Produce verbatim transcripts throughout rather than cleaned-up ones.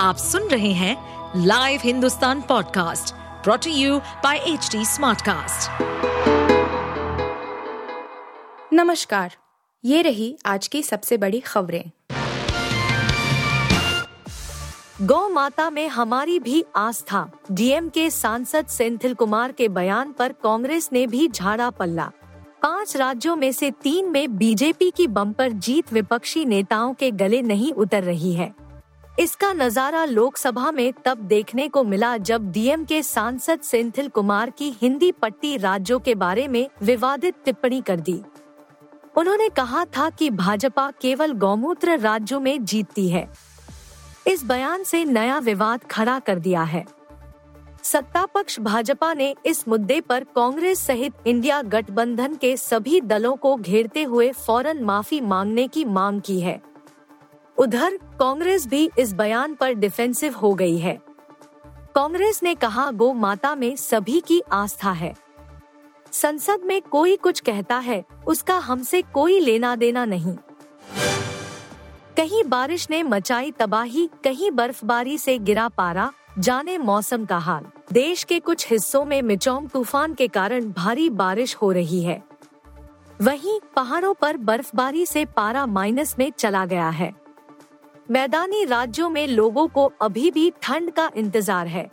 आप सुन रहे हैं live Hindustan podcast brought to you by HD Smartcast. नमस्कार, ये रही आज की सबसे बड़ी खबरें। गौ माता में हमारी भी आस्था, डीएमके सांसद सेंथिल कुमार के बयान पर कांग्रेस ने भी झाड़ा पल्ला। पांच राज्यों में से तीन में बीजेपी की बम्पर जीत विपक्षी नेताओं के गले नहीं उतर रही है। इसका नजारा लोकसभा में तब देखने को मिला जब डीएमके सांसद सेंथिल कुमार की हिंदी पट्टी राज्यों के बारे में विवादित टिप्पणी कर दी। उन्होंने कहा था कि भाजपा केवल गौमूत्र राज्यों में जीतती है। इस बयान से नया विवाद खड़ा कर दिया है। सत्ता पक्ष भाजपा ने इस मुद्दे पर कांग्रेस सहित इंडिया गठबंधन के सभी दलों को घेरते हुए फौरन माफी मांगने की मांग की है। उधर कांग्रेस भी इस बयान पर डिफेंसिव हो गई है। कांग्रेस ने कहा गौ माता में सभी की आस्था है, संसद में कोई कुछ कहता है उसका हमसे कोई लेना देना नहीं। कहीं बारिश ने मचाई तबाही, कहीं बर्फबारी से गिरा पारा, जाने मौसम का हाल। देश के कुछ हिस्सों में मिचो तूफान के कारण भारी बारिश हो रही है। वहीं पहाड़ों पर बर्फबारी से पारा माइनस में चला गया है। मैदानी राज्यों में लोगों को अभी भी ठंड का इंतजार है।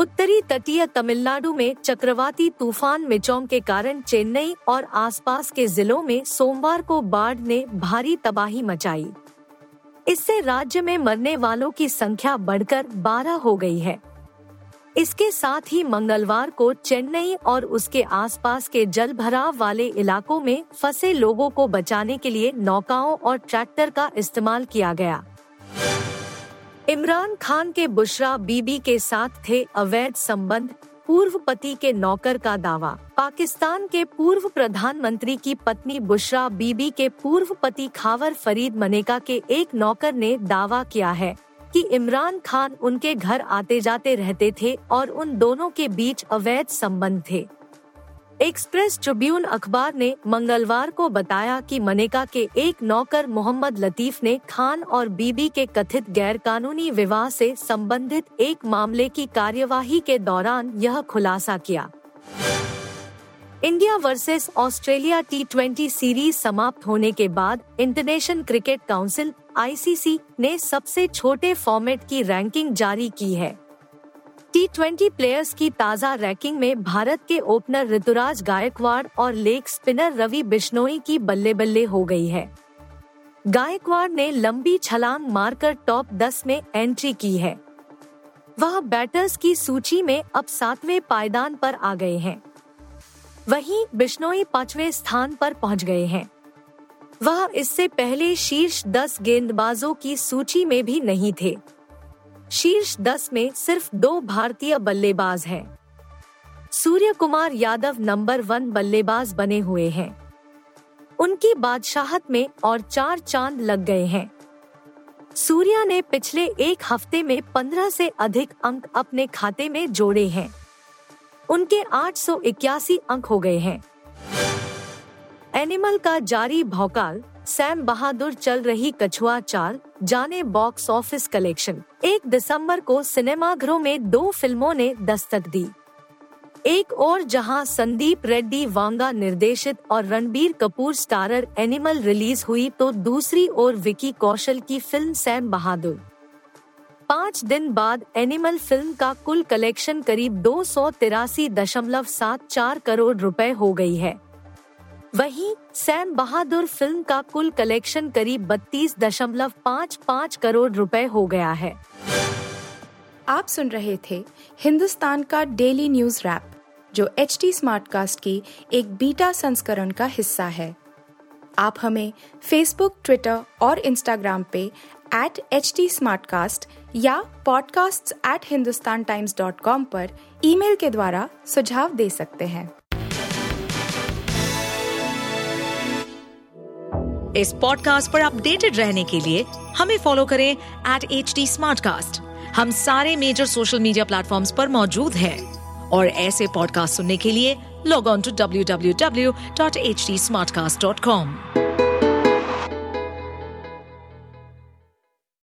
उत्तरी तटीय तमिलनाडु में चक्रवाती तूफान मिचोम के कारण चेन्नई और आसपास के जिलों में सोमवार को बाढ़ ने भारी तबाही मचाई। इससे राज्य में मरने वालों की संख्या बढ़कर बारह हो गई है। इसके साथ ही मंगलवार को चेन्नई और उसके आसपास के जलभराव वाले इलाकों में फंसे लोगों को बचाने के लिए नौकाओं और ट्रैक्टर का इस्तेमाल किया गया। इमरान खान के बुशरा बीबी के साथ थे अवैध संबंध, पूर्व पति के नौकर का दावा। पाकिस्तान के पूर्व प्रधानमंत्री की पत्नी बुशरा बीबी के पूर्व पति खावर फरीद मनेका के एक नौकर ने दावा किया है कि इमरान खान उनके घर आते जाते रहते थे और उन दोनों के बीच अवैध संबंध थे। एक्सप्रेस ट्रिब्यून अखबार ने मंगलवार को बताया कि मनेका के एक नौकर मोहम्मद लतीफ ने खान और बीबी के कथित गैरकानूनी विवाह से संबंधित एक मामले की कार्यवाही के दौरान यह खुलासा किया। India versus Australia T twenty series समाप्त होने के बाद इंटरनेशनल क्रिकेट काउंसिल आईसीसी ने सबसे छोटे फॉर्मेट की रैंकिंग जारी की है। टी ट्वेंटी प्लेयर्स की ताज़ा रैंकिंग में भारत के ओपनर ऋतुराज गायकवाड़ और लेग स्पिनर रवि बिश्नोई की बल्ले बल्ले हो गई है। गायकवाड़ ने लंबी छलांग मारकर टॉप दस में एंट्री की है। वह बैटर्स की सूची में अब सातवें पायदान पर आ गए हैं। वहीं बिश्नोई पांचवें स्थान पर पहुंच गए हैं। वह इससे पहले शीर्ष दस गेंदबाजों की सूची में भी नहीं थे। शीर्ष दस में सिर्फ दो भारतीय बल्लेबाज हैं। सूर्य कुमार यादव नंबर वन बल्लेबाज बने हुए हैं। उनकी बादशाहत में और चार चांद लग गए हैं। सूर्या ने पिछले एक हफ्ते में पंद्रह से अधिक अंक अपने खाते में जोड़े हैं। उनके आठ सौ इक्यासी अंक हो गए हैं। एनिमल का जारी भौकाल, सैम बहादुर चल रही कछुआ चाल, जाने बॉक्स ऑफिस कलेक्शन। एक दिसंबर को सिनेमाघरों में दो फिल्मों ने दस्तक दी। एक और जहां संदीप रेड्डी वांगा निर्देशित और Ranbir Kapoor starrer Animal release हुई, तो दूसरी ओर विकी कौशल की फिल्म सैम बहादुर। पाँच दिन बाद एनिमल फिल्म का कुल कलेक्शन करीब दो सौ तिरासी दशमलव सात चार करोड़ रुपए हो गई है। वहीं सैम बहादुर फिल्म का कुल कलेक्शन करीब बत्तीस दशमलव पाँच पाँच करोड़ रुपए हो गया है। आप सुन रहे थे हिंदुस्तान का डेली न्यूज रैप, जो एचटी स्मार्टकास्ट की एक बीटा संस्करण का हिस्सा है। आप हमें फेसबुक, ट्विटर और इंस्टाग्राम पे एट एचटी स्मार्टकास्ट या podcast at Hindustan Times dot com पर ईमेल के द्वारा सुझाव दे सकते हैं। इस पॉडकास्ट पर अपडेटेड रहने के लिए हमें फॉलो करें एट एच डी स्मार्टकास्ट। हम सारे मेजर सोशल मीडिया प्लेटफॉर्म्स पर मौजूद हैं और ऐसे पॉडकास्ट सुनने के लिए log on to W W W dot H D Smartcast dot com.